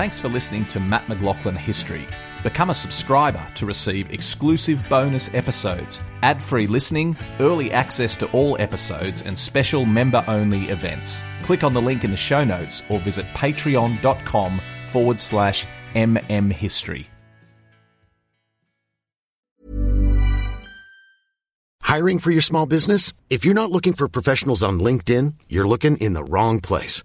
Thanks for listening to Matt McLaughlin History. Become a subscriber to receive exclusive bonus episodes, ad-free listening, early access to all episodes, and special member-only events. Click on the link in the show notes or visit patreon.com/mmhistory. Hiring for your small business? If you're not looking for professionals on LinkedIn, you're looking in the wrong place.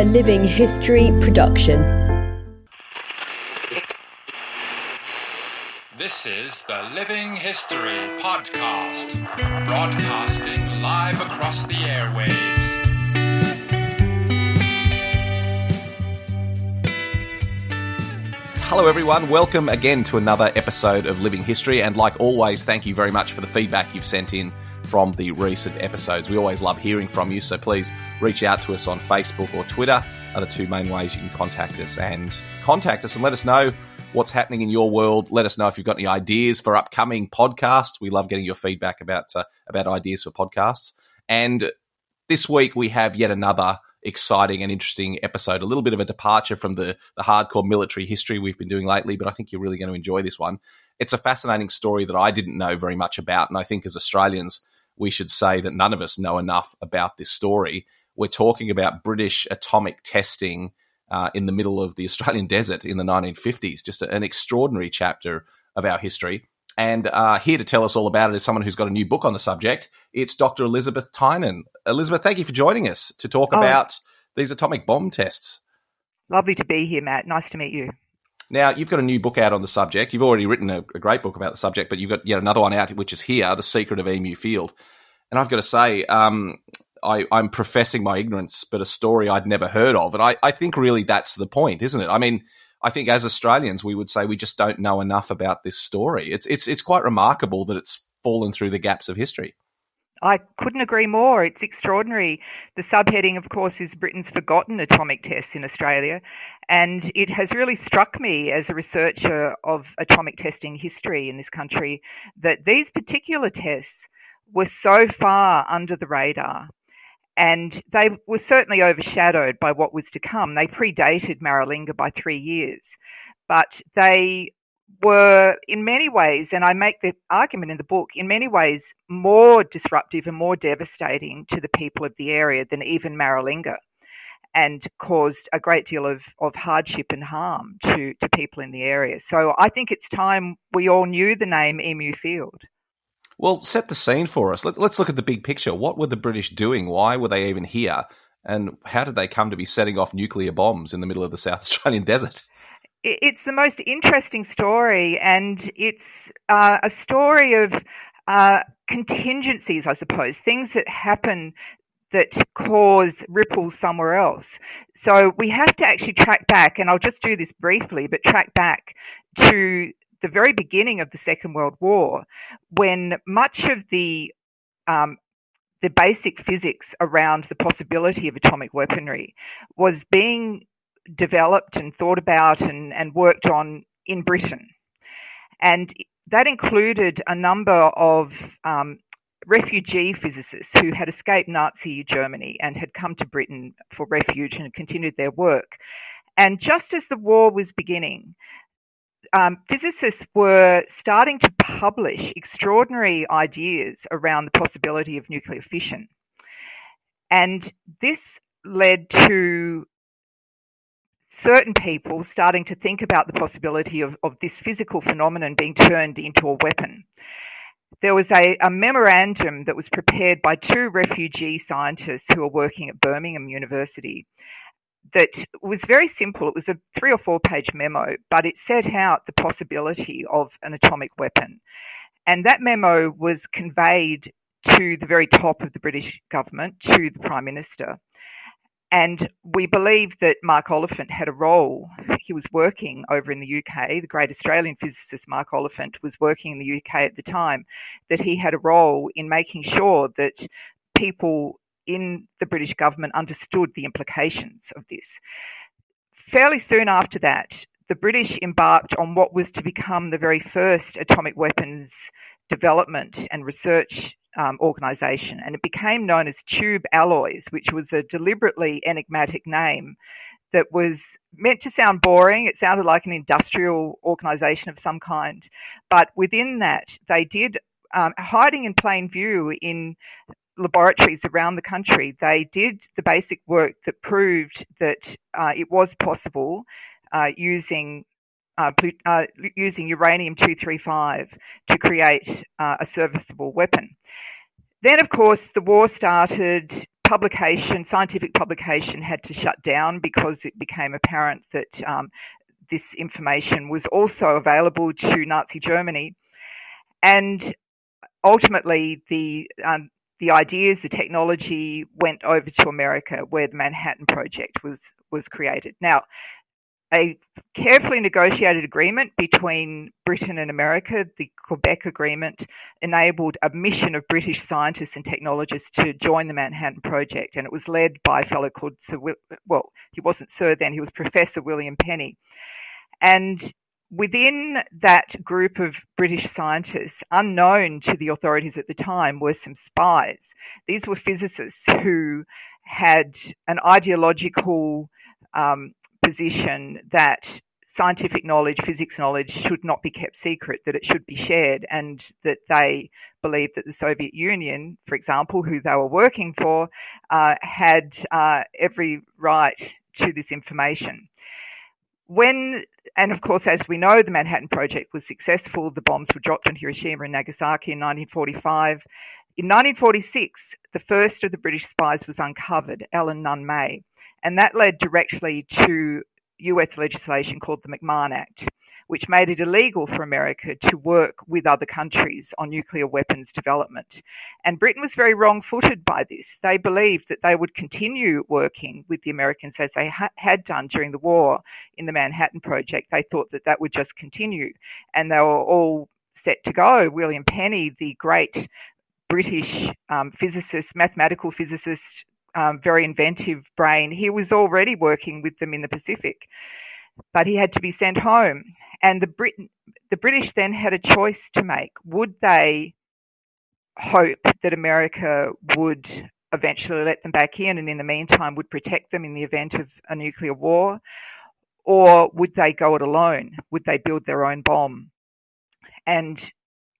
A Living History production. This is the Living History podcast, broadcasting live across the airwaves. Hello everyone, welcome again to another episode of Living History, and like always, thank you very much for the feedback you've sent in from the recent episodes. We always love hearing from you, so please reach out to us on Facebook or Twitter are the two main ways you can contact us and let us know what's happening in your world. Let us know if you've got any ideas for upcoming podcasts. We love getting your feedback about ideas for podcasts. And this week we have yet another exciting and interesting episode, a little bit of a departure from the hardcore military history we've been doing lately, but I think you're really going to enjoy this one. It's a fascinating story that I didn't know very much about, and I think as Australians, we should say that none of us know enough about this story. We're talking about British atomic testing in the middle of the Australian desert in the 1950s. Just an extraordinary chapter of our history. And here to tell us all about it is someone who's got a new book on the subject. It's Dr. Elizabeth Tynan. Elizabeth, thank you for joining us to talk about these atomic bomb tests. Lovely to be here, Matt. Nice to meet you. Now, you've got a new book out on the subject. You've already written a great book about the subject, but you've got yet another one out, which is here, The Secret of Emu Field. And I've got to say, I'm professing my ignorance, but a story I'd never heard of. And I think really that's the point, isn't it? I mean, I think as Australians, we would say we just don't know enough about this story. It's quite remarkable that it's fallen through the gaps of history. I couldn't agree more. It's extraordinary. The subheading, of course, is Britain's Forgotten Atomic Tests in Australia. And it has really struck me as a researcher of atomic testing history in this country that these particular tests were so far under the radar. And they were certainly overshadowed by what was to come. They predated Maralinga by 3 years, but they were in many ways, and I make the argument in the book, in many ways more disruptive and more devastating to the people of the area than even Maralinga, and caused a great deal of hardship and harm to people in the area. So I think it's time we all knew the name Emu Field. Well, set the scene for us. Let's look at the big picture. What were the British doing? Why were they even here? And how did they come to be setting off nuclear bombs in the middle of the South Australian desert? It's the most interesting story, and it's a story of contingencies, I suppose, things that happen that cause ripples somewhere else. So we have to actually track back, and I'll just do this briefly, but track back to the very beginning of the Second World War, when much of the basic physics around the possibility of atomic weaponry was being developed and thought about and worked on in Britain. And that included a number of refugee physicists who had escaped Nazi Germany and had come to Britain for refuge and continued their work. And just as the war was beginning, physicists were starting to publish extraordinary ideas around the possibility of nuclear fission. And this led to certain people starting to think about the possibility of this physical phenomenon being turned into a weapon. There was a memorandum that was prepared by two refugee scientists who were working at Birmingham University that was very simple. It was a 3 or 4 page memo, but it set out the possibility of an atomic weapon. And that memo was conveyed to the very top of the British government, to the Prime Minister. And we believe that Mark Oliphant had a role he was working over in the UK, the great Australian physicist Mark Oliphant was working in the UK at the time, that he had a role in making sure that people in the British government understood the implications of this. Fairly soon after that, the British embarked on what was to become the very first atomic weapons development and research organisation, and it became known as Tube Alloys, which was a deliberately enigmatic name that was meant to sound boring. It sounded like an industrial organisation of some kind, but within that they did, hiding in plain view in laboratories around the country, they did the basic work that proved that it was possible using uranium-235 to create a serviceable weapon. Then, of course, the war started. Scientific publication had to shut down because it became apparent that this information was also available to Nazi Germany. And ultimately, the ideas, the technology went over to America, where the Manhattan Project was created. Now, a carefully negotiated agreement between Britain and America, the Quebec Agreement, enabled a mission of British scientists and technologists to join the Manhattan Project, and it was led by a fellow called he wasn't Sir then, he was Professor William Penney. And within that group of British scientists, unknown to the authorities at the time, were some spies. These were physicists who had an ideological position that scientific knowledge, physics knowledge, should not be kept secret, that it should be shared, and that they believed that the Soviet Union, for example, who they were working for, had every right to this information. And of course, as we know, the Manhattan Project was successful. The bombs were dropped on Hiroshima and Nagasaki in 1945. In 1946, the first of the British spies was uncovered, Alan Nunn May. And that led directly to US legislation called the McMahon Act, which made it illegal for America to work with other countries on nuclear weapons development. And Britain was very wrong-footed by this. They believed that they would continue working with the Americans as they had done during the war in the Manhattan Project. They thought that that would just continue. And they were all set to go. William Penney, the great British physicist, mathematical physicist, very inventive brain. He was already working with them in the Pacific, but he had to be sent home. And the British then had a choice to make. Would they hope that America would eventually let them back in and in the meantime would protect them in the event of a nuclear war? Or would they go it alone? Would they build their own bomb? And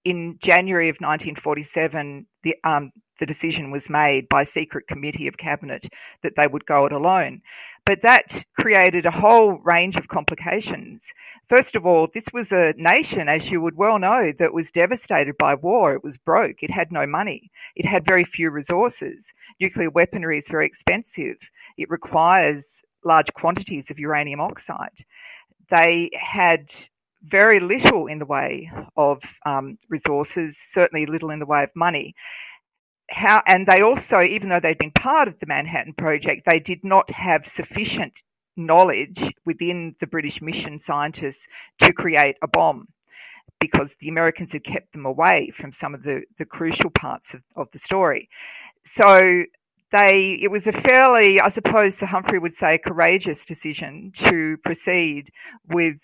in January of 1947, the decision was made by a secret committee of cabinet that they would go it alone. But that created a whole range of complications. First of all, this was a nation, as you would well know, that was devastated by war. It was broke. It had no money. It had very few resources. Nuclear weaponry is very expensive. It requires large quantities of uranium oxide. They had very little in the way of resources, certainly little in the way of money. And they also, even though they'd been part of the Manhattan Project, they did not have sufficient knowledge within the British mission scientists to create a bomb, because the Americans had kept them away from some of the crucial parts of the story. So it was a fairly, I suppose Sir Humphrey would say, courageous decision to proceed with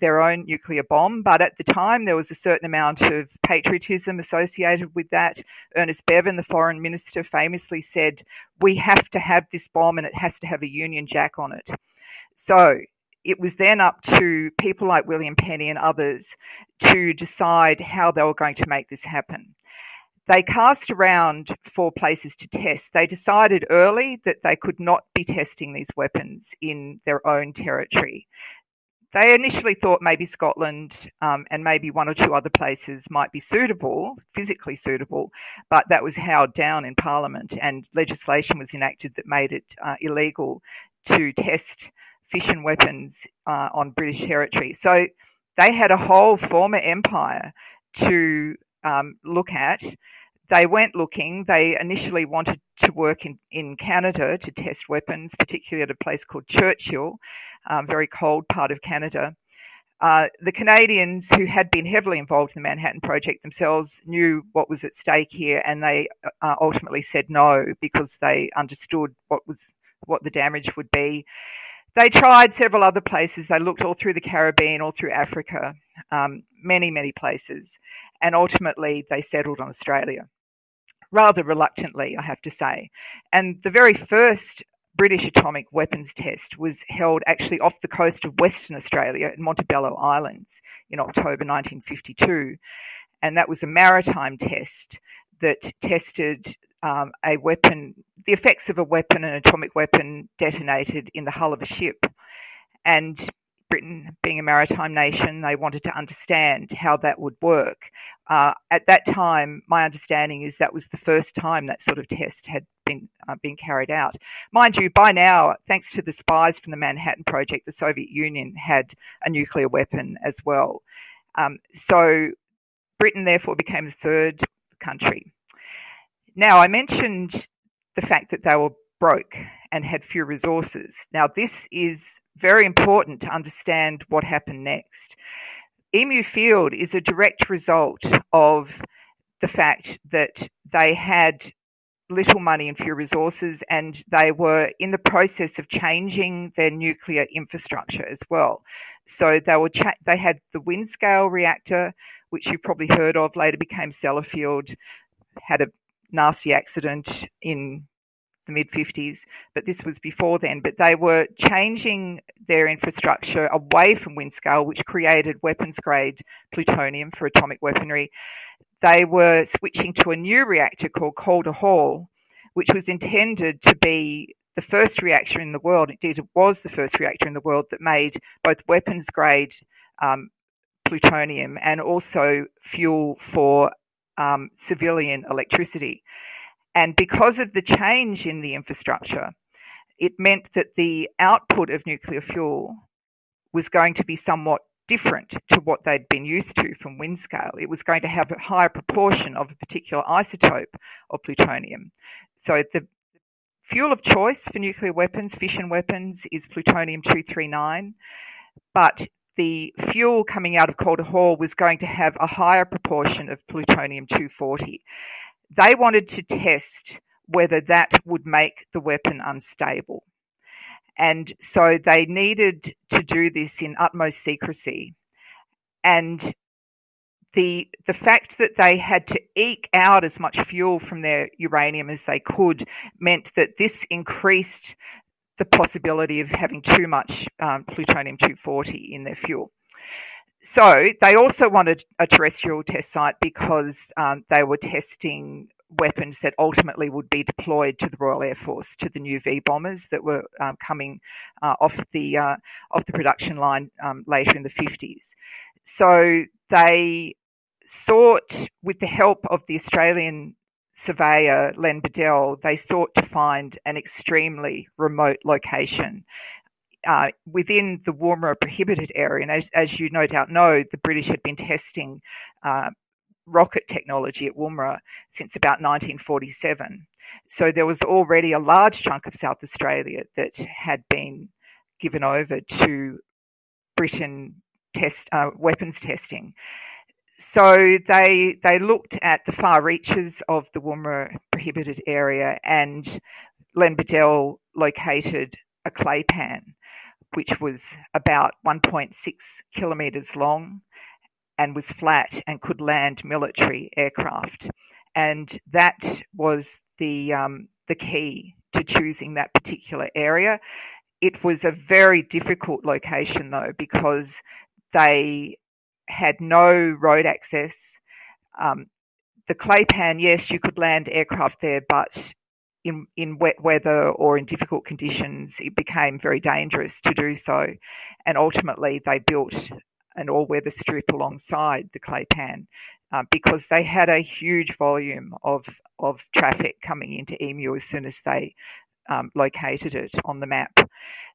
their own nuclear bomb. But at the time, there was a certain amount of patriotism associated with that. Ernest Bevin, the foreign minister, famously said, "We have to have this bomb and it has to have a Union Jack on it." So it was then up to people like William Penney and others to decide how they were going to make this happen. They cast around for places to test. They decided early that they could not be testing these weapons in their own territory. They initially thought maybe Scotland and maybe one or two other places might be suitable, physically suitable, but that was held down in Parliament, and legislation was enacted that made it illegal to test fission weapons on British territory. So they had a whole former empire to look at. They went looking. They initially wanted to work in Canada to test weapons, particularly at a place called Churchill, very cold part of Canada. The Canadians, who had been heavily involved in the Manhattan Project themselves, knew what was at stake here, and they ultimately said no because they understood what the damage would be. They tried several other places. They looked all through the Caribbean, all through Africa, many, many places, and ultimately they settled on Australia, rather reluctantly, I have to say. And the very first British atomic weapons test was held actually off the coast of Western Australia in Montebello Islands in October 1952. And that was a maritime test that tested a weapon, the effects of a weapon, an atomic weapon detonated in the hull of a ship. And Britain, being a maritime nation, they wanted to understand how that would work. At that time, my understanding is that was the first time that sort of test had been carried out. Mind you, by now, thanks to the spies from the Manhattan Project, the Soviet Union had a nuclear weapon as well. So Britain, therefore, became the third country. Now, I mentioned the fact that they were broke and had few resources. Now, this is very important to understand what happened next. Emu Field is a direct result of the fact that they had little money and few resources, and they were in the process of changing their nuclear infrastructure as well. So they had the Windscale reactor, which you probably heard of, later became Sellafield, had a nasty accident in the mid-50s, but this was before then. But they were changing their infrastructure away from Windscale, which created weapons-grade plutonium for atomic weaponry. They were switching to a new reactor called Calder Hall, which was intended to be the first reactor in the world. Indeed, it was the first reactor in the world that made both weapons-grade plutonium and also fuel for civilian electricity. And because of the change in the infrastructure, it meant that the output of nuclear fuel was going to be somewhat different to what they'd been used to from Windscale. It was going to have a higher proportion of a particular isotope of plutonium. So the fuel of choice for nuclear weapons, fission weapons, is plutonium-239, but the fuel coming out of Calder Hall was going to have a higher proportion of plutonium-240. They wanted to test whether that would make the weapon unstable. And so they needed to do this in utmost secrecy. And the fact that they had to eke out as much fuel from their uranium as they could meant that this increased the possibility of having too much plutonium-240 in their fuel. So they also wanted a terrestrial test site because they were testing weapons that ultimately would be deployed to the Royal Air Force, to the new V-bombers that were coming off the production line later in the 50s. So they sought, with the help of the Australian surveyor Len Bedell, they sought to find an extremely remote location within the Woomera prohibited area. And as you no doubt know, the British had been testing rocket technology at Woomera since about 1947. So there was already a large chunk of South Australia that had been given over to Britain weapons testing. So they looked at the far reaches of the Woomera prohibited area, and Len Bedell located a clay pan, which was about 1.6 kilometres long and was flat and could land military aircraft. And that was the key to choosing that particular area. It was a very difficult location, though, because they had no road access. The clay pan, yes, you could land aircraft there, but in wet weather or in difficult conditions, it became very dangerous to do so. And ultimately, they built an all-weather strip alongside the clay pan because they had a huge volume of traffic coming into Emu as soon as they located it on the map.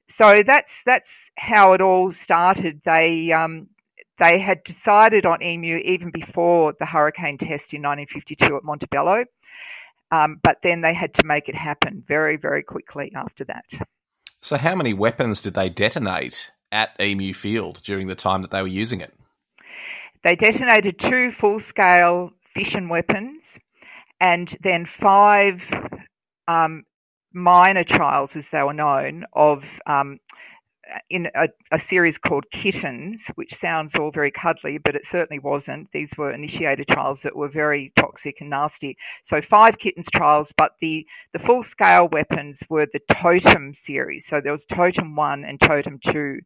So that's how it all started. They They had decided on emu even before the hurricane test in 1952 at Montebello, but then they had to make it happen very, very quickly after that. So how many weapons did they detonate at Emu Field during the time that they were using it? They detonated 2 full-scale fission weapons and then 5 minor trials, as they were known, of in a series called Kittens, which sounds all very cuddly, but it certainly wasn't. These were initiated trials that were very toxic and nasty. So 5 Kittens trials, but the full-scale weapons were the Totem series. So there was Totem 1 and Totem 2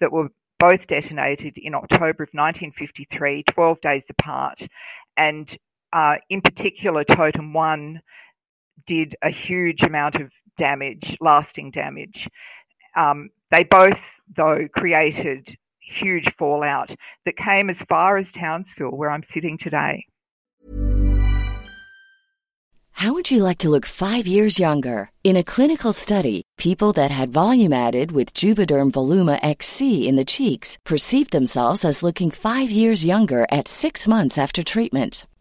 that were both detonated in October of 1953, 12 days apart. And in particular, Totem 1 did a huge amount of damage, lasting damage. They both, though, created huge fallout that came as far as Townsville, where I'm sitting today. How would you like to look 5 years younger? In a clinical study, people that had volume added with Juvederm Voluma XC in the cheeks perceived themselves as looking 5 years younger at 6 months after treatment.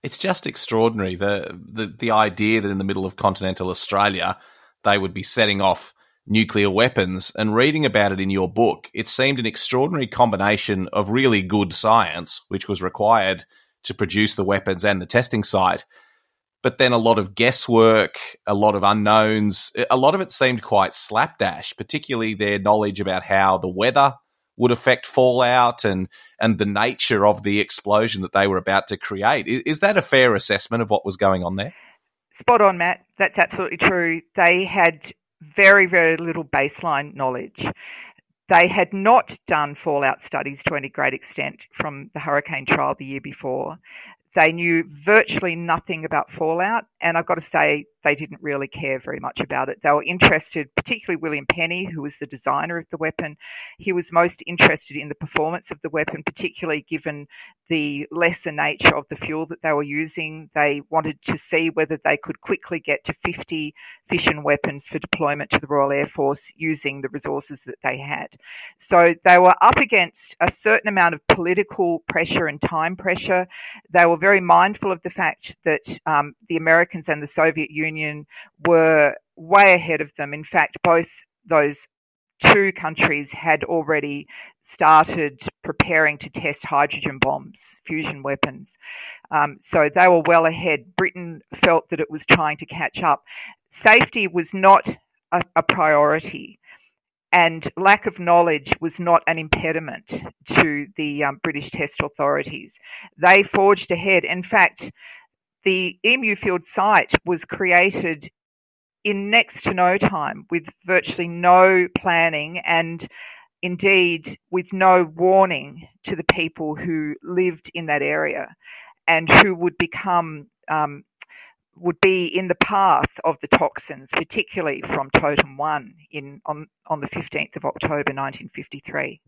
It's just extraordinary, the idea that in the middle of continental Australia, they would be setting off nuclear weapons, and reading about it in your book, it seemed an extraordinary combination of really good science, which was required to produce the weapons and the testing site, but then a lot of guesswork, a lot of unknowns. A lot of it seemed quite slapdash, particularly their knowledge about how the weather would affect fallout and the nature of the explosion that they were about to create. Is that a fair assessment of what was going on there? Spot on, Matt. That's absolutely true. They had very, very little baseline knowledge. They had not done fallout studies to any great extent from the hurricane trial the year before. They knew virtually nothing about fallout, and I've got to say they didn't really care very much about it. They were interested, particularly William Penney, who was the designer of the weapon. He was most interested in the performance of the weapon, particularly given the lesser nature of the fuel that they were using. They wanted to see whether they could quickly get to 50 fission weapons for deployment to the Royal Air Force using the resources that they had. So they were up against a certain amount of political pressure and time pressure. They were very mindful of the fact that the Americans and the Soviet Union were way ahead of them. In fact, both those two countries had already started preparing to test hydrogen bombs, fusion weapons. So they were well ahead. Britain felt that it was trying to catch up. Safety was not a priority, and lack of knowledge was not an impediment to the British test authorities. They forged ahead. In fact, the Emu Field site was created in next to no time, with virtually no planning and indeed with no warning to the people who lived in that area and who would become would be in the path of the toxins, particularly from Totem 1 on the 15th of October 1953.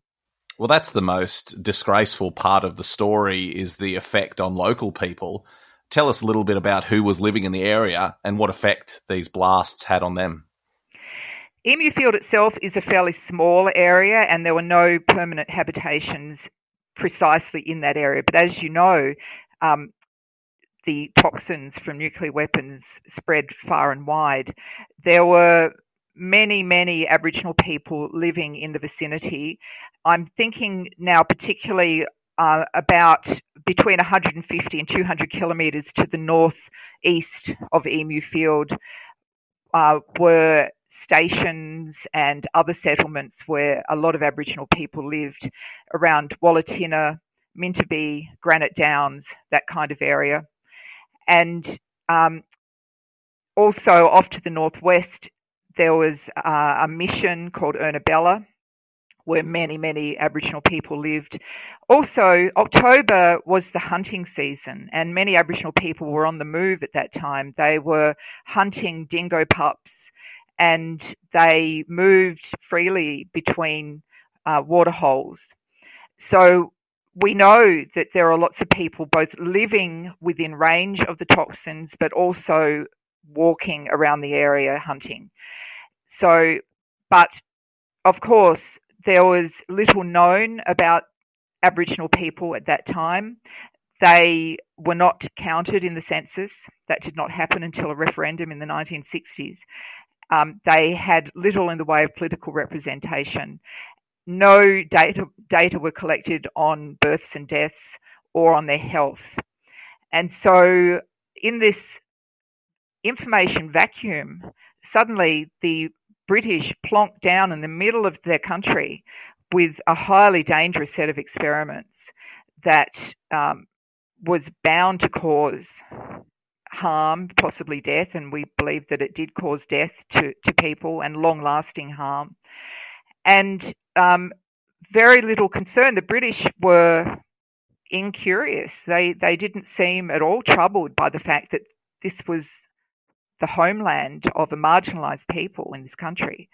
Well, that's the most disgraceful part of the story, is the effect on local people. Tell us a little bit about who was living in the area and what effect these blasts had on them. Emu Field itself is a fairly small area and there were no permanent habitations precisely in that area. But as you know, the toxins from nuclear weapons spread far and wide. There were many Aboriginal people living in the vicinity. I'm thinking now particularly about between 150 and 200 kilometres to the northeast of Emu Field were stations and other settlements where a lot of Aboriginal people lived around Wallatinna, Mintabie, Granite Downs, that kind of area. And also off to the northwest, there was a mission called Ernabella, where many Aboriginal people lived. Also, October was the hunting season, and many Aboriginal people were on the move at that time. They were hunting dingo pups, and they moved freely between waterholes. So we know that there are lots of people both living within range of the toxins, but also walking around the area hunting. So, but of course, there was little known about Aboriginal people at that time. They were not counted in the census. That did not happen until a referendum in the 1960s. They had little in the way of political representation. No data were collected on births and deaths or on their health. And so in this information vacuum, suddenly the British plonked down in the middle of their country with a highly dangerous set of experiments that was bound to cause harm, possibly death, and we believe that it did cause death to people and long-lasting harm. And very little concern. The British were incurious. They didn't seem at all troubled by the fact that this was the homeland of a marginalised people in this country.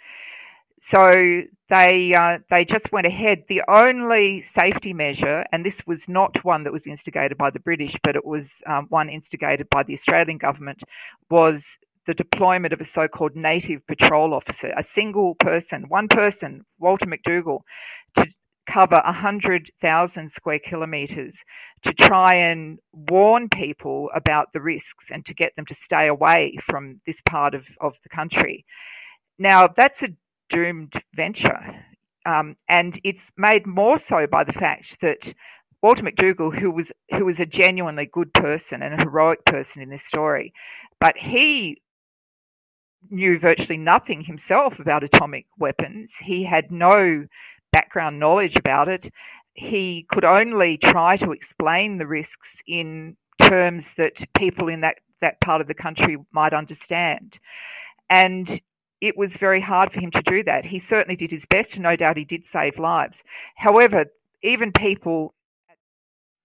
So they just went ahead. The only safety measure, and this was not one that was instigated by the British, but it was one instigated by the Australian government, was the deployment of a so-called native patrol officer, a single person, one person, Walter McDougall, to cover 100,000 square kilometres to try and warn people about the risks and to get them to stay away from this part of the country. Now, that's a doomed venture, and it's made more so by the fact that Walter McDougall, who was a genuinely good person and a heroic person in this story, but he knew virtually nothing himself about atomic weapons. He had no background knowledge about it. He could only try to explain the risks in terms that people in that part of the country might understand. And it was very hard for him to do that. He certainly did his best, and no doubt he did save lives. However, even people at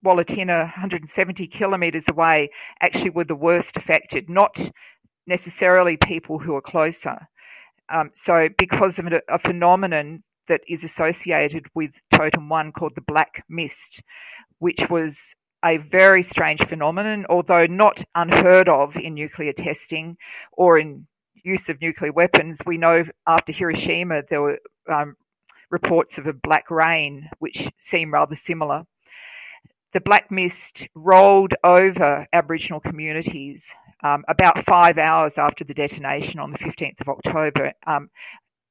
Wallatinna, 170 kilometres away, actually were the worst affected, not necessarily people who are closer. So because of a phenomenon that is associated with Totem 1 called the Black Mist, which was a very strange phenomenon, although not unheard of in nuclear testing or in use of nuclear weapons. We know after Hiroshima there were reports of a black rain, which seem rather similar. The Black Mist rolled over Aboriginal communities about 5 hours after the detonation on the 15th of October.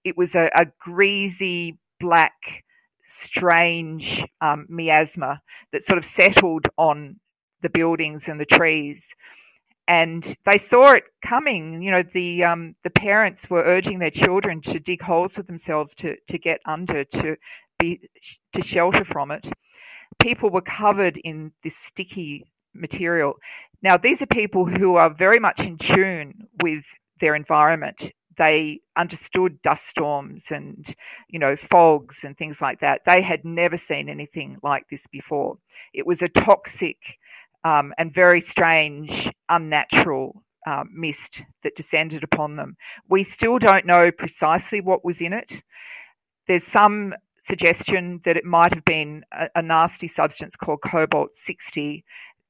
It was a greasy, black, strange miasma that sort of settled on the buildings and the trees. And they saw it coming. You know, the parents were urging their children to dig holes for themselves to get under, to shelter from it. People were covered in this sticky material. Now, these are people who are very much in tune with their environment. They understood dust storms and, you know, fogs and things like that. They had never seen anything like this before. It was a toxic and very strange, unnatural mist that descended upon them. We still don't know precisely what was in it. There's some suggestion that it might have been a nasty substance called cobalt-60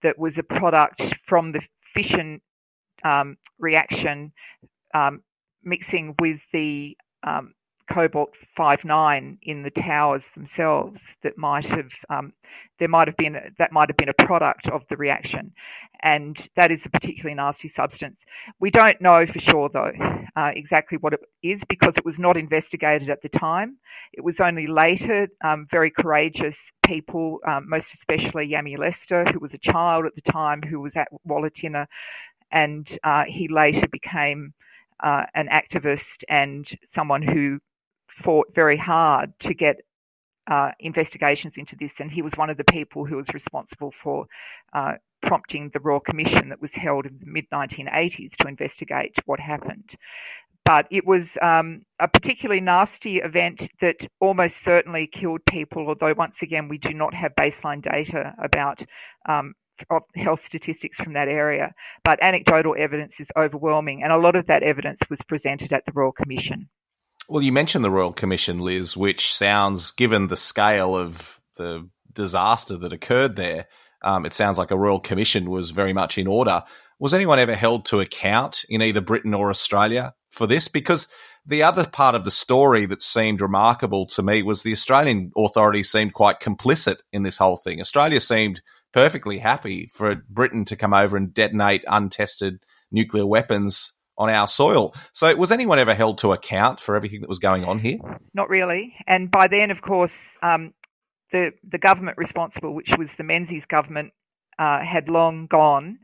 that was a product from the fission reaction mixing with the cobalt 59 in the towers themselves that might have that might have been a product of the reaction, and that is a particularly nasty substance. We don't know for sure though exactly what it is because it was not investigated at the time. It was only later very courageous people, most especially Yami Lester, who was a child at the time, who was at Wallatinna, and he later became an activist and someone who fought very hard to get investigations into this, and he was one of the people who was responsible for prompting the Royal Commission that was held in the mid-1980s to investigate what happened. But it was a particularly nasty event that almost certainly killed people, although once again we do not have baseline data about of health statistics from that area, but anecdotal evidence is overwhelming, and a lot of that evidence was presented at the Royal Commission. Well, you mentioned the Royal Commission, Liz, which sounds, given the scale of the disaster that occurred there, it sounds like a Royal Commission was very much in order. Was anyone ever held to account in either Britain or Australia for this? Because the other part of the story that seemed remarkable to me was the Australian authorities seemed quite complicit in this whole thing. Australia seemed perfectly happy for Britain to come over and detonate untested nuclear weapons on our soil. So was anyone ever held to account for everything that was going on here? Not really. And by then, of course, the government responsible, which was the Menzies government, had long gone.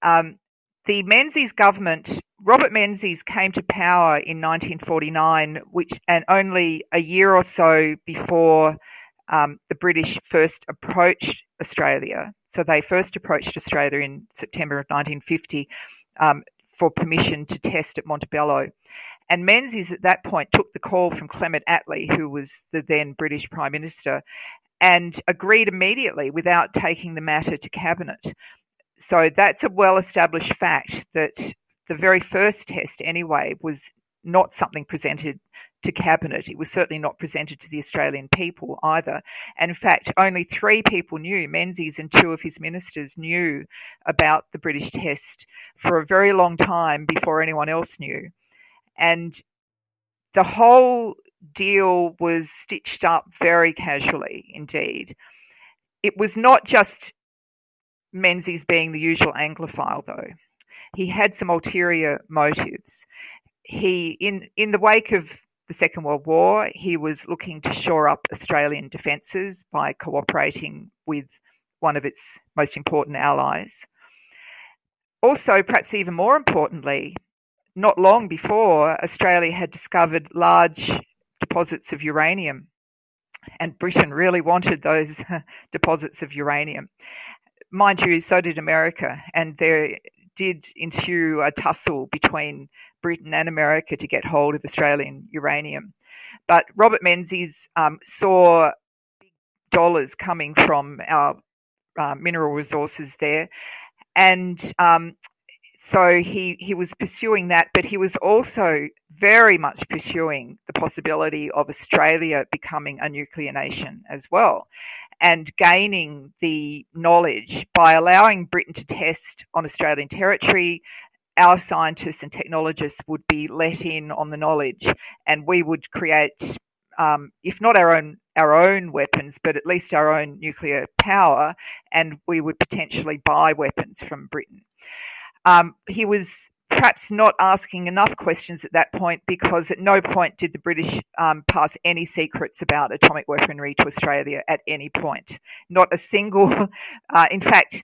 The Menzies government, Robert Menzies, came to power in 1949, and only a year or so before the British first approached Australia. So they first approached Australia in September of 1950. For permission to test at Montebello. And Menzies at that point took the call from Clement Attlee, who was the then British Prime Minister, and agreed immediately without taking the matter to Cabinet. So that's a well-established fact that the very first test anyway was not something presented to Cabinet. It was certainly not presented to the Australian people either. And in fact, only three people knew, Menzies and two of his ministers knew about the British test for a very long time before anyone else knew. And the whole deal was stitched up very casually indeed. It was not just Menzies being the usual Anglophile though. He had some ulterior motives. He, in the wake of the Second World War, he was looking to shore up Australian defences by cooperating with one of its most important allies. Also, perhaps even more importantly, not long before, Australia had discovered large deposits of uranium, and Britain really wanted those deposits of uranium. Mind you, so did America, and there did ensue a tussle between Britain and America to get hold of Australian uranium. But Robert Menzies saw big dollars coming from our mineral resources there. And so he was pursuing that, but he was also very much pursuing the possibility of Australia becoming a nuclear nation as well, and gaining the knowledge by allowing Britain to test on Australian territory. Our scientists and technologists would be let in on the knowledge, and we would create, if not our own weapons, but at least our own nuclear power, and we would potentially buy weapons from Britain. He was perhaps not asking enough questions at that point, because at no point did the British pass any secrets about atomic weaponry to Australia at any point. Not a single, in fact,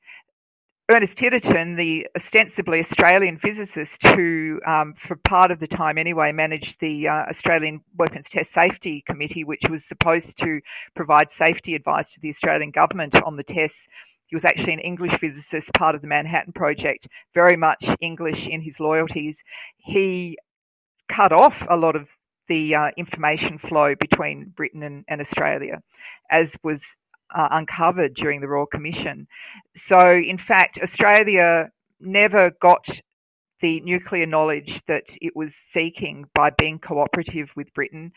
Ernest Titterton, the ostensibly Australian physicist who, for part of the time anyway, managed the Australian Weapons Test Safety Committee, which was supposed to provide safety advice to the Australian government on the tests. He was actually an English physicist, part of the Manhattan Project, very much English in his loyalties. He cut off a lot of the information flow between Britain and Australia, as was uncovered during the Royal Commission. So, in fact, Australia never got the nuclear knowledge that it was seeking by being cooperative with Britain.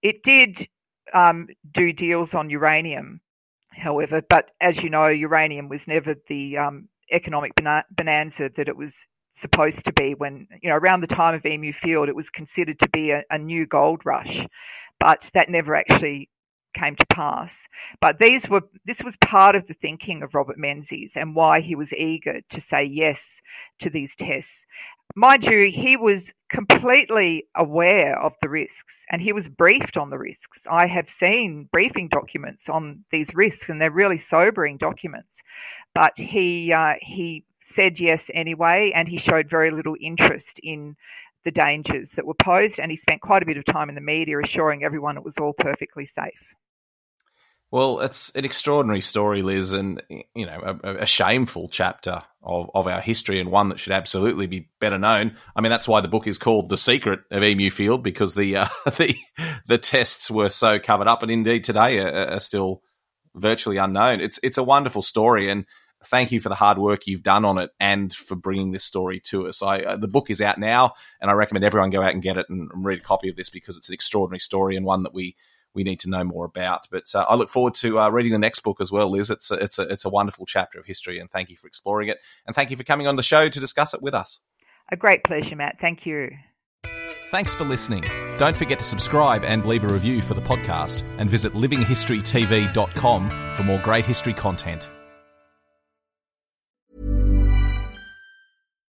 It did do deals on uranium, however, but as you know, uranium was never the economic bonanza that it was supposed to be when, you know, around the time of Emu Field, it was considered to be a new gold rush, but that never actually came to pass. But this was part of the thinking of Robert Menzies and why he was eager to say yes to these tests. Mind you, he was completely aware of the risks and he was briefed on the risks. I have seen briefing documents on these risks and they're really sobering documents. But he said yes anyway, and he showed very little interest in the dangers that were posed, and he spent quite a bit of time in the media assuring everyone it was all perfectly safe. Well, it's an extraordinary story, Liz, and you know, a shameful chapter of our history, and one that should absolutely be better known. I mean, that's why the book is called "The Secret of Emu Field," because the tests were so covered up, and indeed today are still virtually unknown. It's a wonderful story, and thank you for the hard work you've done on it and for bringing this story to us. The book is out now, and I recommend everyone go out and get it and read a copy of this, because it's an extraordinary story and one that we need to know more about. But I look forward to reading the next book as well, Liz. It's a wonderful chapter of history, and thank you for exploring it. And thank you for coming on the show to discuss it with us. A great pleasure, Matt. Thank you. Thanks for listening. Don't forget to subscribe and leave a review for the podcast, and visit livinghistorytv.com for more great history content.